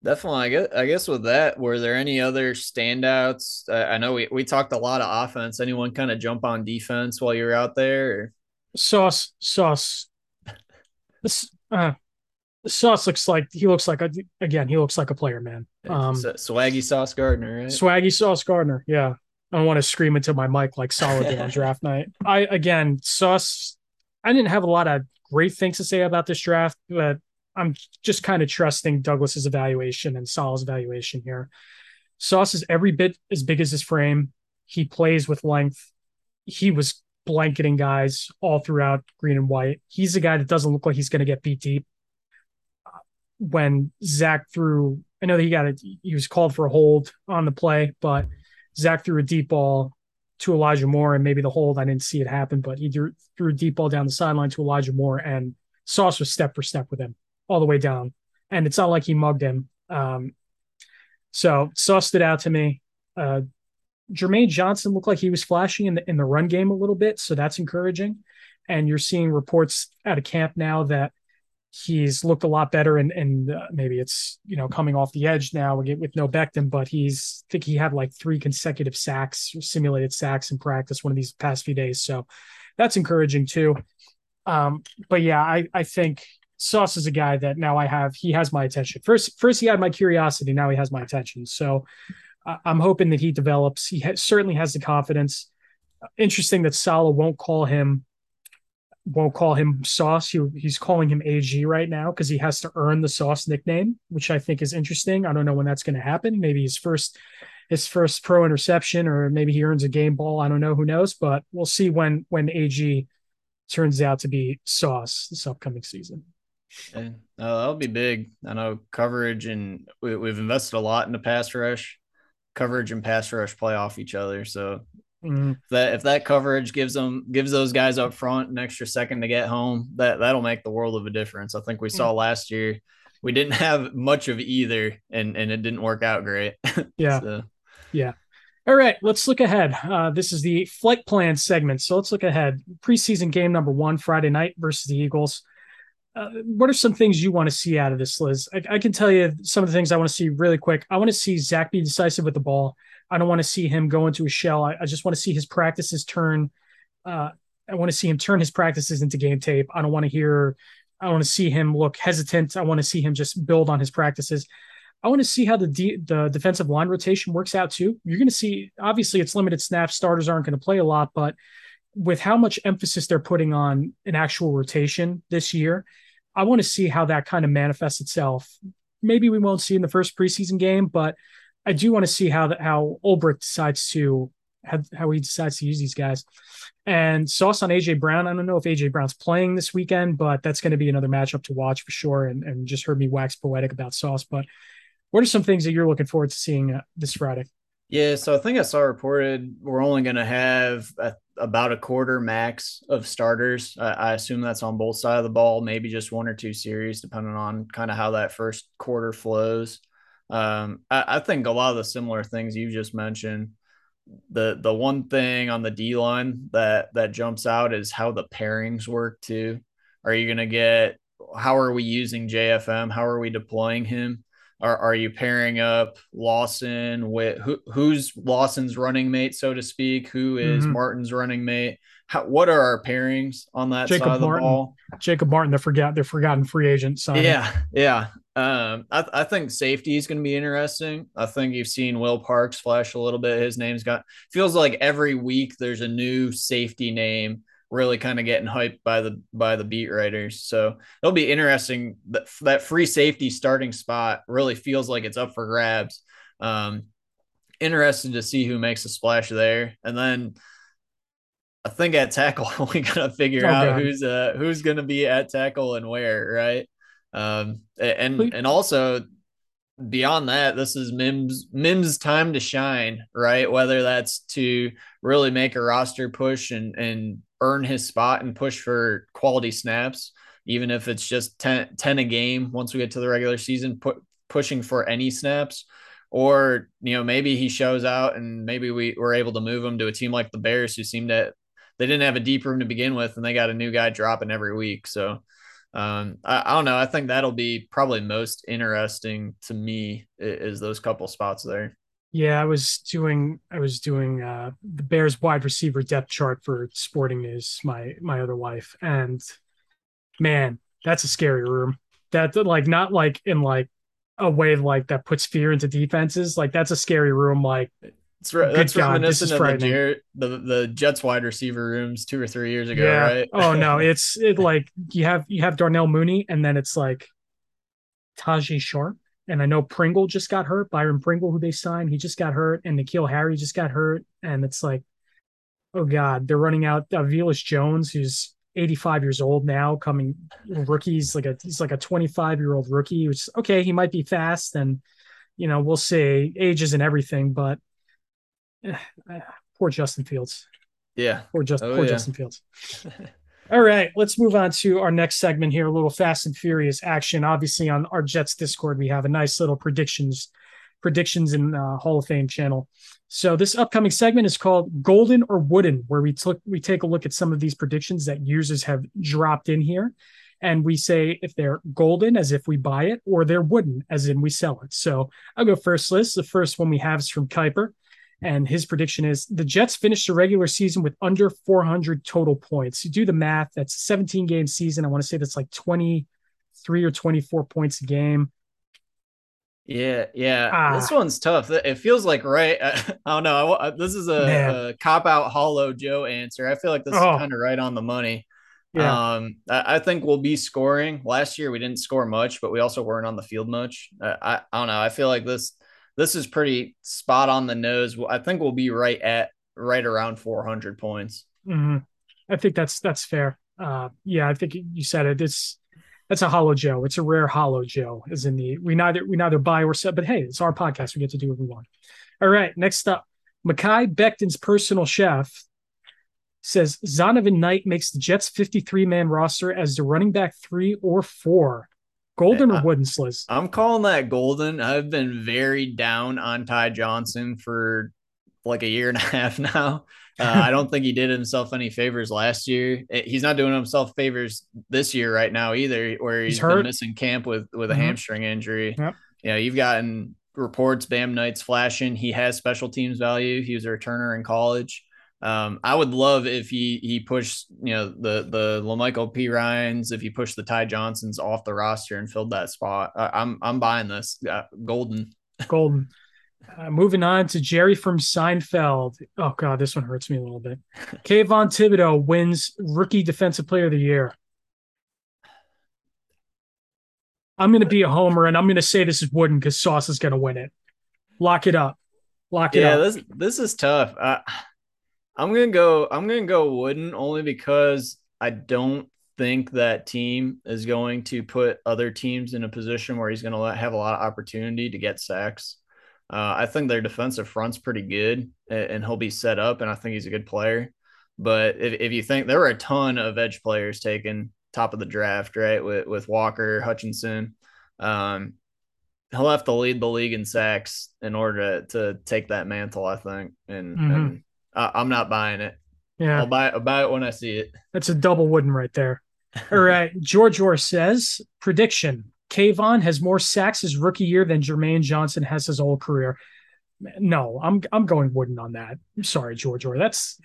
Definitely. I guess, I guess with that, were there any other standouts? Uh, I know we, we talked a lot of offense. Anyone kind of jump on defense while you're out there? Or? Sauce, Sauce. This, uh, Sauce looks like he looks like a, again, he looks like a player, man. Um, Swaggy Sauce Gardner, right? Swaggy Sauce Gardner. Yeah. I don't want to scream into my mic like Saleh did on draft night. I, again, Sauce, I didn't have a lot of great things to say about this draft, but I'm just kind of trusting Douglas's evaluation and Saleh's evaluation here. Sauce is every bit as big as his frame. He plays with length. He was blanketing guys all throughout green and white. He's a guy that doesn't look like he's going to get beat deep. When Zach threw, I know that he got it. He was called for a hold on the play, but Zach threw a deep ball to Elijah Moore, and maybe the hold, I didn't see it happen, but he threw, threw a deep ball down the sideline to Elijah Moore, and Sauce was step for step with him all the way down, and it's not like he mugged him. Um, so Sauce stood out to me. Uh, Jermaine Johnson looked like he was flashing in the, in the run game a little bit. So that's encouraging. And you're seeing reports out of camp now that he's looked a lot better, and and uh, maybe it's, you know, coming off the edge now with no Becton, but he's, I think he had like three consecutive sacks, simulated sacks in practice one of these past few days. So that's encouraging too. Um, but yeah, I, I think Sauce is a guy that now I have, he has my attention. First, first he had my curiosity. Now he has my attention. So uh, I'm hoping that he develops. He ha- certainly has the confidence. Uh, interesting that Saleh won't call him won't call him Sauce. He, he's calling him A G right now because he has to earn the Sauce nickname, which I think is interesting. I don't know when that's going to happen. Maybe his first his first pro interception, or maybe he earns a game ball. I don't know. Who knows? But we'll see when when A G turns out to be Sauce this upcoming season. Yeah, uh, that'll be big. I know coverage, and we, we've invested a lot in the pass rush. Coverage and pass rush play off each other, so Mm-hmm. That if that coverage gives them gives those guys up front an extra second to get home, that that'll make the world of a difference. I think we saw last year we didn't have much of either, and and it didn't work out great. Yeah, so. yeah. All right, let's look ahead. Uh, this is the flight plan segment, so let's look ahead. Preseason game number one, Friday night versus the Eagles. Uh, what are some things you want to see out of this, Liz? I, I can tell you some of the things I want to see really quick. I want to see Zach be decisive with the ball. I don't want to see him go into a shell. I, I just want to see his practices turn. Uh, I want to see him turn his practices into game tape. I don't want to hear, I want to see him look hesitant. I want to see him just build on his practices. I want to see how the de- the defensive line rotation works out too. You're going to see, obviously it's limited snaps. Starters aren't going to play a lot, but with how much emphasis they're putting on an actual rotation this year, I want to see how that kind of manifests itself. Maybe we won't see in the first preseason game, but I do want to see how the, how Ulbrich decides to have, how he decides to use these guys. And Sauce on A J Brown. I don't know if A J Brown's playing this weekend, but that's going to be another matchup to watch for sure. And, and just heard me wax poetic about Sauce, but what are some things that you're looking forward to seeing uh, this Friday? Yeah. So I think I saw reported we're only going to have a, about a quarter max of starters. I, I assume that's on both sides of the ball, maybe just one or two series, depending on kind of how that first quarter flows. Um, I, I think a lot of the similar things you just mentioned. The the one thing on the D line that that jumps out is how the pairings work too. Are you going to get, how are we using J F M? How are we deploying him? Are are you pairing up Lawson with who, who's Lawson's running mate, so to speak? Who is mm-hmm. Martin's running mate? How, what are our pairings on that Jacob side of the Martin, ball? Jacob Martin, the forgot, the forgotten free agent side. Yeah, yeah. Um, I, I think safety is going to be interesting. I think you've seen Will Parks flash a little bit. His name's got feels like every week there's a new safety name, really kind of getting hyped by the by the beat writers. So it'll be interesting. That, that free safety starting spot really feels like it's up for grabs. Um, interested to see who makes a splash there. And then I think at tackle, we got to figure oh, out God. who's uh, who's going to be at tackle and where, right? Um, and Please. and also beyond that, this is Mims Mims' time to shine, right? Whether that's to really make a roster push and and earn his spot and push for quality snaps, even if it's just ten, ten a game once we get to the regular season, put, pushing for any snaps. Or, you know, maybe he shows out and maybe we were able to move him to a team like the Bears, who seemed to – they didn't have a deep room to begin with, and they got a new guy dropping every week. So, um, I, I don't know. I think that'll be probably most interesting to me is those couple spots there. Yeah, I was doing I was doing uh, the Bears wide receiver depth chart for Sporting News, my my other wife, and man, that's a scary room. That like not like in like a way like that puts fear into defenses. Like that's a scary room. Like it's re- that's God, reminiscent of the, Jer- the the Jets wide receiver rooms two or three years ago, yeah. right? Oh no, it's it like you have you have Darnell Mooney, and then it's like Tajay Sharp. And I know Pringle just got hurt. Byron Pringle, who they signed, he just got hurt. And N'Keal Harry just got hurt. And it's like, oh, God, they're running out. Uh, Velus Jones, who's eighty-five years old now, coming rookies. Like a, he's like a twenty-five-year-old rookie. Which, okay, he might be fast. And, you know, we'll see. Ages and everything. But uh, uh, poor Justin Fields. Yeah. Poor, Just, oh, poor yeah. Justin Fields. All right, let's move on to our next segment here, a little Fast and Furious action. Obviously, on our Jets Discord, we have a nice little predictions predictions in uh, Hall of Fame channel. So this upcoming segment is called Golden or Wooden, where we, took, we take a look at some of these predictions that users have dropped in here. And we say if they're golden, as if we buy it, or they're wooden, as in we sell it. So I'll go first, list. The first one we have is from Kuiper. And his prediction is the Jets finished the regular season with under four hundred total points. You do the math, that's a seventeen game season. I want to say that's like twenty-three or twenty-four points a game. Yeah. Yeah. Ah. This one's tough. It feels like, right. I don't know. I, this is a, a cop out hollow Joe answer. I feel like this oh. is kind of right on the money. Yeah. Um, I, I think we'll be scoring. Last year we didn't score much, but we also weren't on the field much. Uh, I, I don't know. I feel like this, This is pretty spot on the nose. I think we'll be right at right around four hundred points. Mm-hmm. I think that's, that's fair. Uh, yeah, I think you said it. It's, that's a hollow Joe. It's a rare hollow Joe, as in the, we neither, we neither buy or sell, but hey, it's our podcast. We get to do what we want. All right. Next up, Mekhi Becton's personal chef says Zonovan Knight makes the Jets fifty-three man roster as the running back three or four. Golden or wooden, Sliz? I'm calling that golden. I've been very down on Ty Johnson for like a year and a half now. Uh, I don't think he did himself any favors last year. He's not doing himself favors this year right now either, where he's, he's been missing camp with, with a mm-hmm. hamstring injury. Yep. You know, you've gotten reports, Bam Knight's flashing. He has special teams value. He was a returner in college. Um, I would love if he he pushed, you know, the the LaMichael P. Ryans, if he pushed the Ty Johnsons off the roster and filled that spot. Uh, I'm I'm buying this. Uh, golden. Golden. Uh, moving on to Jerry from Seinfeld. Oh, God, this one hurts me a little bit. Kayvon Thibodeau wins Rookie Defensive Player of the Year. I'm going to be a homer, and I'm going to say this is wooden because Sauce is going to win it. Lock it up. Lock it yeah, up. Yeah, this, this is tough. Uh, I'm going to go, I'm going to go wooden only because I don't think that team is going to put other teams in a position where he's going to have a lot of opportunity to get sacks. Uh, I think their defensive front's pretty good and, and he'll be set up. And I think he's a good player, but if, if you think there were a ton of edge players taken top of the draft, right. With, with Walker, Hutchinson, um, he'll have to lead the league in sacks in order to, to take that mantle, I think. And, mm-hmm. and Uh, I'm not buying it. Yeah, I'll buy, I'll buy it when I see it. That's a double wooden right there. All right. George Orr says, prediction, Kayvon has more sacks his rookie year than Jermaine Johnson has his whole career. No, I'm I'm going wooden on that. I'm sorry, George Orr. That's,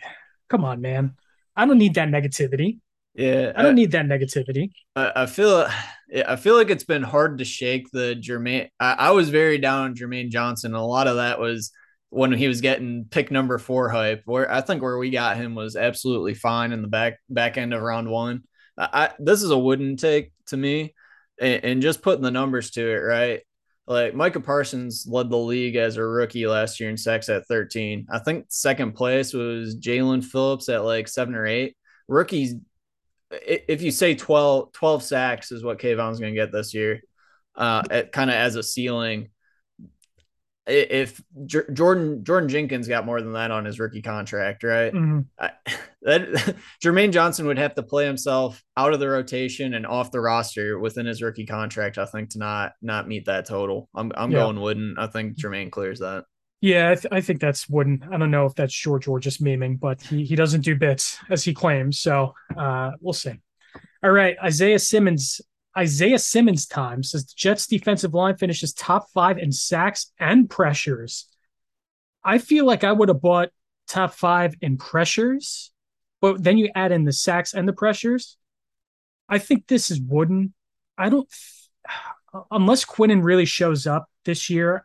come on, man. I don't need that negativity. Yeah, I don't I, need that negativity. I, I feel I feel like it's been hard to shake the Jermaine. I, I was very down on Jermaine Johnson. A lot of that was when he was getting pick number four hype, where I think where we got him was absolutely fine in the back back end of round one. I, I this is a wooden take to me, and, and just putting the numbers to it, right? Like Micah Parsons led the league as a rookie last year in sacks at thirteen. I think second place was Jalen Phillips at like seven or eight. Rookies, if you say twelve, twelve sacks is what Kayvon's going to get this year, uh, kind of as a ceiling. If Jordan Jordan Jenkins got more than that on his rookie contract, right? Mm-hmm. I, that Jermaine Johnson would have to play himself out of the rotation and off the roster within his rookie contract, I think, to not not meet that total. I'm I'm yeah. going wooden. I think Jermaine clears that. Yeah, I, th- I think that's wooden. I don't know if that's George or just memeing, but he he doesn't do bits as he claims. So uh, we'll see. All right, Isaiah Simmons. Isaiah Simmons time says the Jets defensive line finishes top five in sacks and pressures. I feel like I would have bought top five in pressures, but then you add in the sacks and the pressures. I think this is wooden. I don't, unless Quinnen really shows up this year,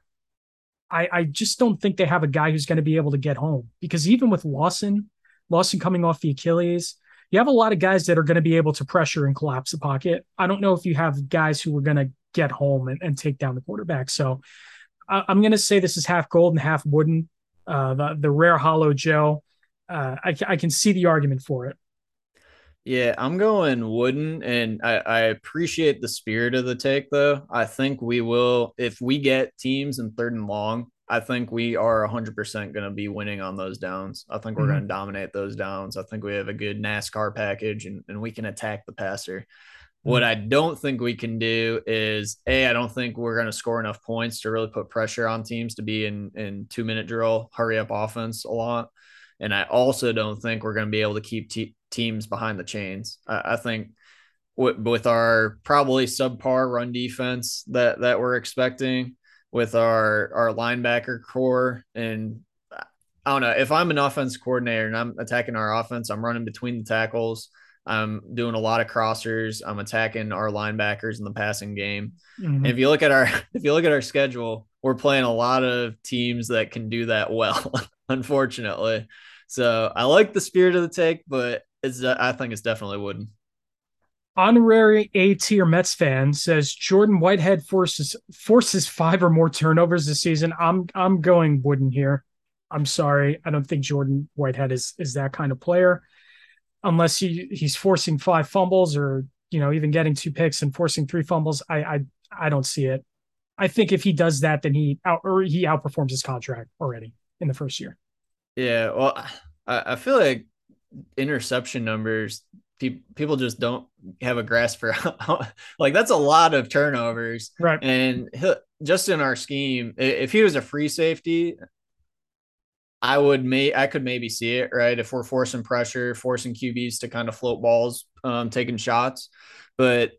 I, I just don't think they have a guy who's going to be able to get home, because even with Lawson, Lawson coming off the Achilles, you have a lot of guys that are going to be able to pressure and collapse the pocket. I don't know if you have guys who are going to get home and, and take down the quarterback. So I, I'm going to say this is half gold and half wooden. Uh, the, the rare hollow Joe. Uh, I, I can see the argument for it. Yeah, I'm going wooden, and I, I appreciate the spirit of the take, though. I think we will, if we get teams in third and long, I think we are one hundred percent going to be winning on those downs. I think we're mm-hmm. going to dominate those downs. I think we have a good NASCAR package, and, and we can attack the passer. Mm-hmm. What I don't think we can do is, A, I don't think we're going to score enough points to really put pressure on teams to be in, in two-minute drill, hurry-up offense a lot. And I also don't think we're going to be able to keep te- teams behind the chains. I, I think with, with our probably subpar run defense that, that we're expecting, with our, our linebacker core. And I don't know, if I'm an offense coordinator and I'm attacking our offense, I'm running between the tackles, I'm doing a lot of crossers, I'm attacking our linebackers in the passing game. Mm-hmm. And if you look at our, if you look at our schedule, we're playing a lot of teams that can do that well, unfortunately. So I like the spirit of the take, but it's, uh, I think it's definitely wooden. Honorary A-tier Mets fan says Jordan Whitehead forces forces five or more turnovers this season. I'm I'm going wooden here. I'm sorry. I don't think Jordan Whitehead is is that kind of player, unless he, he's forcing five fumbles or, you know, even getting two picks and forcing three fumbles. I I I don't see it. I think if he does that, then he out or he outperforms his contract already in the first year. Yeah, well, I, I feel like interception numbers, pe- people just don't have a grasp for how, like, that's a lot of turnovers. Right. And just in our scheme, if he was a free safety, I would may I could maybe see it, right? If we're forcing pressure, forcing Q Bs to kind of float balls, um, taking shots. But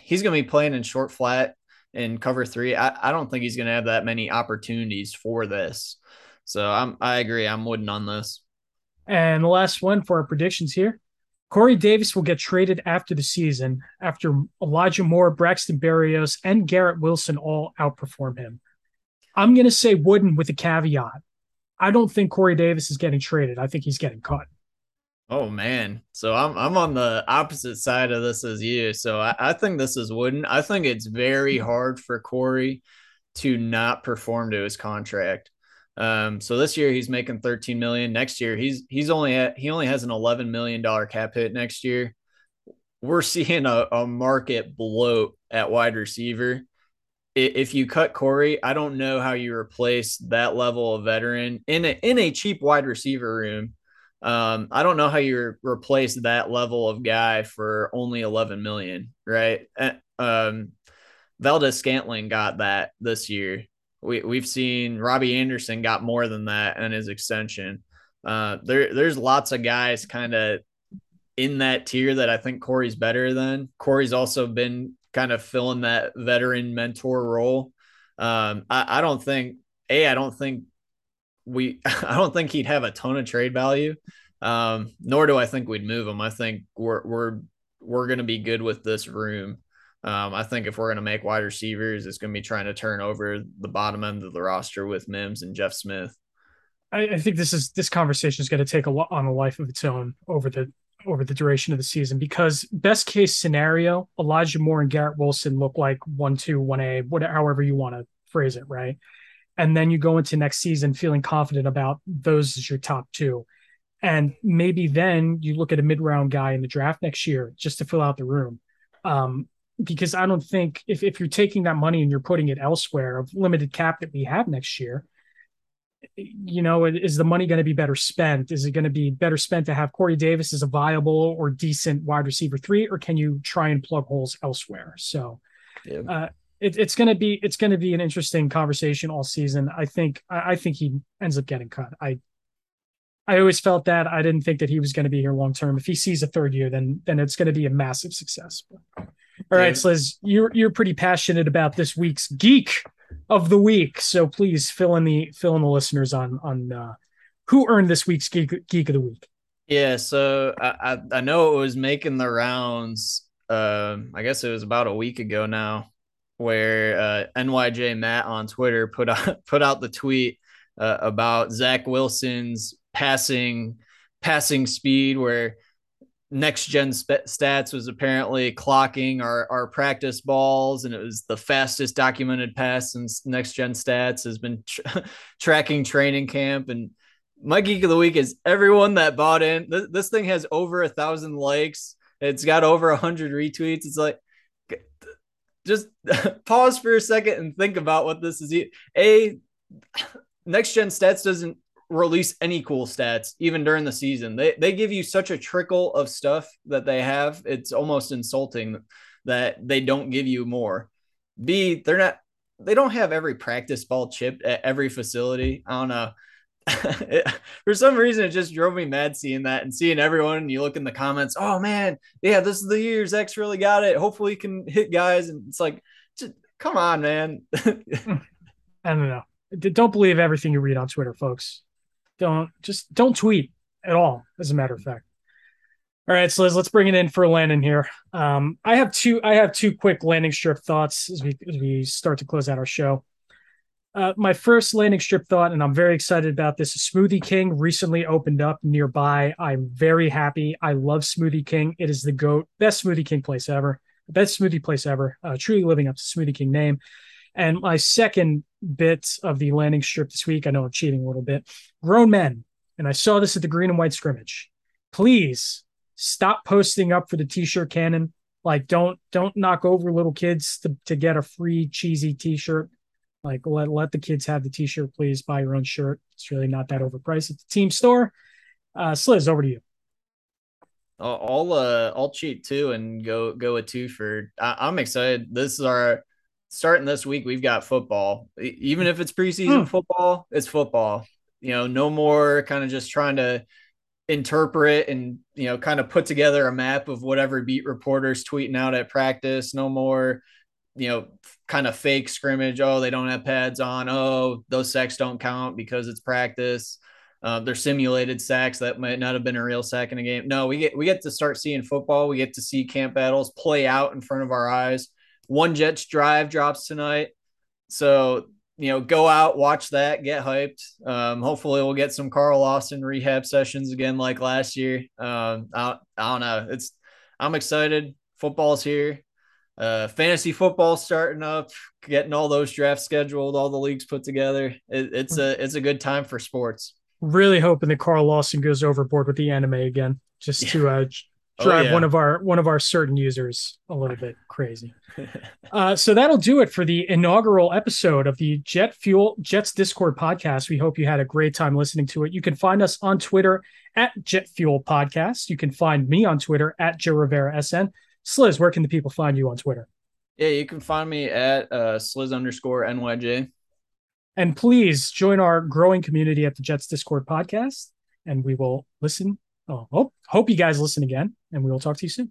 he's going to be playing in short flat and cover three. I, I don't think he's going to have that many opportunities for this. So I'm, I agree. I'm wooden on this. And the last one for our predictions here. Corey Davis will get traded after the season, after Elijah Moore, Braxton Berrios, and Garrett Wilson all outperform him. I'm going to say wooden with a caveat. I don't think Corey Davis is getting traded. I think he's getting cut. Oh, man. So I'm I'm on the opposite side of this as you. So I, I think this is wooden. I think it's very hard for Corey to not perform to his contract. Um, so this year he's making thirteen million. Next year he's he's only at, he only has an eleven million dollars cap hit next year. We're seeing a, a market bloat at wide receiver. If you cut Corey, I don't know how you replace that level of veteran in a, in a cheap wide receiver room. Um, I don't know how you re- replace that level of guy for only eleven million, right? Um, Valdez Scantling got that this year. We we've seen Robbie Anderson got more than that in his extension. Uh, there there's lots of guys kind of in that tier that I think Corey's better than. Corey's also been kind of filling that veteran mentor role. Um, I, I don't think a I don't think we I don't think he'd have a ton of trade value. Um, nor do I think we'd move him. I think we're we're we're gonna be good with this room. Um, I think if we're going to make wide receivers, it's going to be trying to turn over the bottom end of the roster with Mims and Jeff Smith. I, I think this is this conversation is going to take a lot on a life of its own over the over the duration of the season, because best case scenario, Elijah Moore and Garrett Wilson look like one, two, one A, whatever, however you want to phrase it, right? And then you go into next season feeling confident about those as your top two. And maybe then you look at a mid-round guy in the draft next year just to fill out the room. Um, Because I don't think if, if you're taking that money and you're putting it elsewhere of limited cap that we have next year, you know, is the money going to be better spent? Is it going to be better spent to have Corey Davis as a viable or decent wide receiver three, or can you try and plug holes elsewhere? So yeah. uh, it, it's going to be, it's going to be an interesting conversation all season. I think, I, I think he ends up getting cut. I, I always felt that. I didn't think that he was going to be here long-term. If he sees a third year, then, then it's going to be a massive success. All right, so Liz, you're you're pretty passionate about this week's Geek of the Week, so please fill in the fill in the listeners on on uh, who earned this week's Geek Geek of the Week. Yeah, so I I know it was making the rounds. Um, I guess it was about a week ago now, where uh, N Y J Matt on Twitter put out put out the tweet uh, about Zach Wilson's passing passing speed, where Next Gen sp- stats was apparently clocking our, our practice balls, and it was the fastest documented pass since Next Gen stats has been tra- tracking training camp. And my Geek of the Week is everyone that bought in. This, this thing has over a thousand likes. It's got over a hundred retweets. It's like, just pause for a second and think about what this is. A Next Gen stats doesn't release any cool stats even during the season. They they give you such a trickle of stuff that they have, it's almost insulting that they don't give you more. B, they're not they don't have every practice ball chipped at every facility. I don't know. it, for some reason, it just drove me mad seeing that and seeing everyone. And you look in the comments, oh man, yeah, this is the year. Zach's really got it. Hopefully he can hit guys. And it's like, just, come on, man. I don't know. Don't believe everything you read on Twitter, folks. Don't just don't tweet at all. As a matter of fact. All right, so Liz, let's bring it in for Landon here. Um, I have two. I have two quick landing strip thoughts as we as we start to close out our show. Uh, my first landing strip thought, and I'm very excited about this. Smoothie King recently opened up nearby. I'm very happy. I love Smoothie King. It is the GOAT, best Smoothie King place ever, best smoothie place ever. Uh, truly living up to Smoothie King name. And my second bit of the landing strip this week. I know I'm cheating a little bit. Grown men, and I saw this at the green and white scrimmage. Please. Stop posting up for the t-shirt cannon. Like don't, don't knock over little kids to, to get a free cheesy t-shirt. Like let, let the kids have the t-shirt, please buy your own shirt. It's really not that overpriced at the team store. Uh, Sliz, over to you. I'll, uh, I'll cheat too and go, go a two for, I, I'm excited. This is our starting this week. We've got football, even if it's preseason mm. football, it's football, you know, no more kind of just trying to interpret and, you know, kind of put together a map of whatever beat reporters tweeting out at practice. No more, you know, kind of fake scrimmage. Oh, they don't have pads on. Oh, those sacks don't count because it's practice. Uh, they're simulated sacks. That might not have been a real sack in a game. No, we get, we get to start seeing football. We get to see camp battles play out in front of our eyes. One Jets drive drops tonight. So, you know, go out, watch that, get hyped. Um, hopefully we'll get some Carl Lawson rehab sessions again, like last year. Um, I, I don't know. It's, I'm excited. Football's here. Uh, fantasy football starting up, getting all those drafts scheduled, all the leagues put together. It, it's a, it's a good time for sports. Really hoping that Carl Lawson goes overboard with the anime again, just yeah. to, uh, drive oh, yeah. one of our one of our certain users a little bit crazy. Uh, so that'll do it for the inaugural episode of the Jet Fuel Jets Discord podcast. We hope you had a great time listening to it. You can find us on Twitter at Jet Fuel Podcast. You can find me on Twitter at Joe Rivera S N. Sliz, where can the people find you on Twitter? Yeah, you can find me at uh, Sliz underscore N Y J. And please join our growing community at the Jets Discord podcast, and we will listen. Oh, hope, hope you guys listen again, and we will talk to you soon.